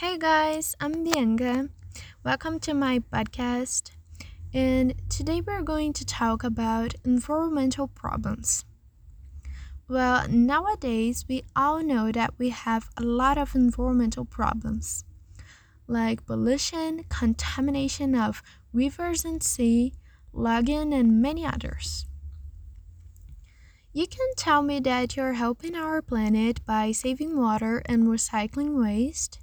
Hey guys, I'm Bianca. Welcome to my podcast. And today we're going to talk about environmental problems. Well, nowadays we all know that we have a lot of environmental problems like pollution, contamination of rivers and sea, logging, and many others. You can tell me that you're helping our planet by saving water and recycling waste.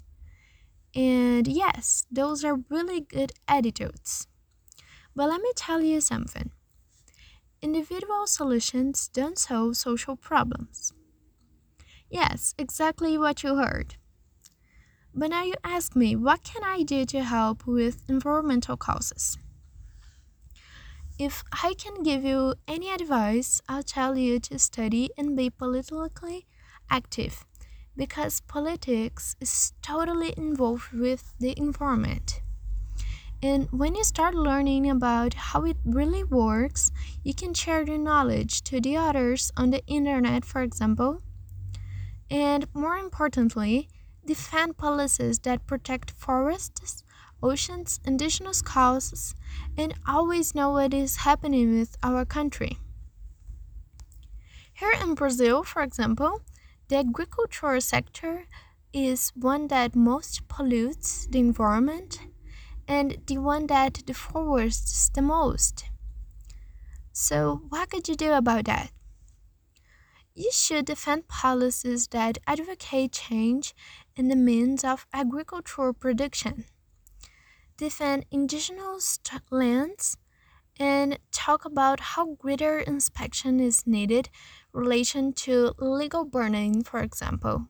And yes, those are really good attitudes. But let me tell you something. Individual solutions don't solve social problems. Yes, exactly what you heard. But now you ask me, what can I do to help with environmental causes? If I can give you any advice, I'll tell you to study and be politically active, because politics is totally involved with the environment. And when you start learning about how it really works, you can share your knowledge to the others on the internet, for example. And more importantly, defend policies that protect forests, oceans, indigenous causes, and always know what is happening with our country. Here in Brazil, for example, the agricultural sector is one that most pollutes the environment and the one that deforests the most. So, what could you do about that? You should defend policies that advocate change in the means of agricultural production, defend indigenous lands, and talk about how greater inspection is needed in relation to illegal burning, for example.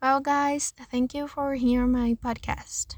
Well, guys, thank you for hearing my podcast.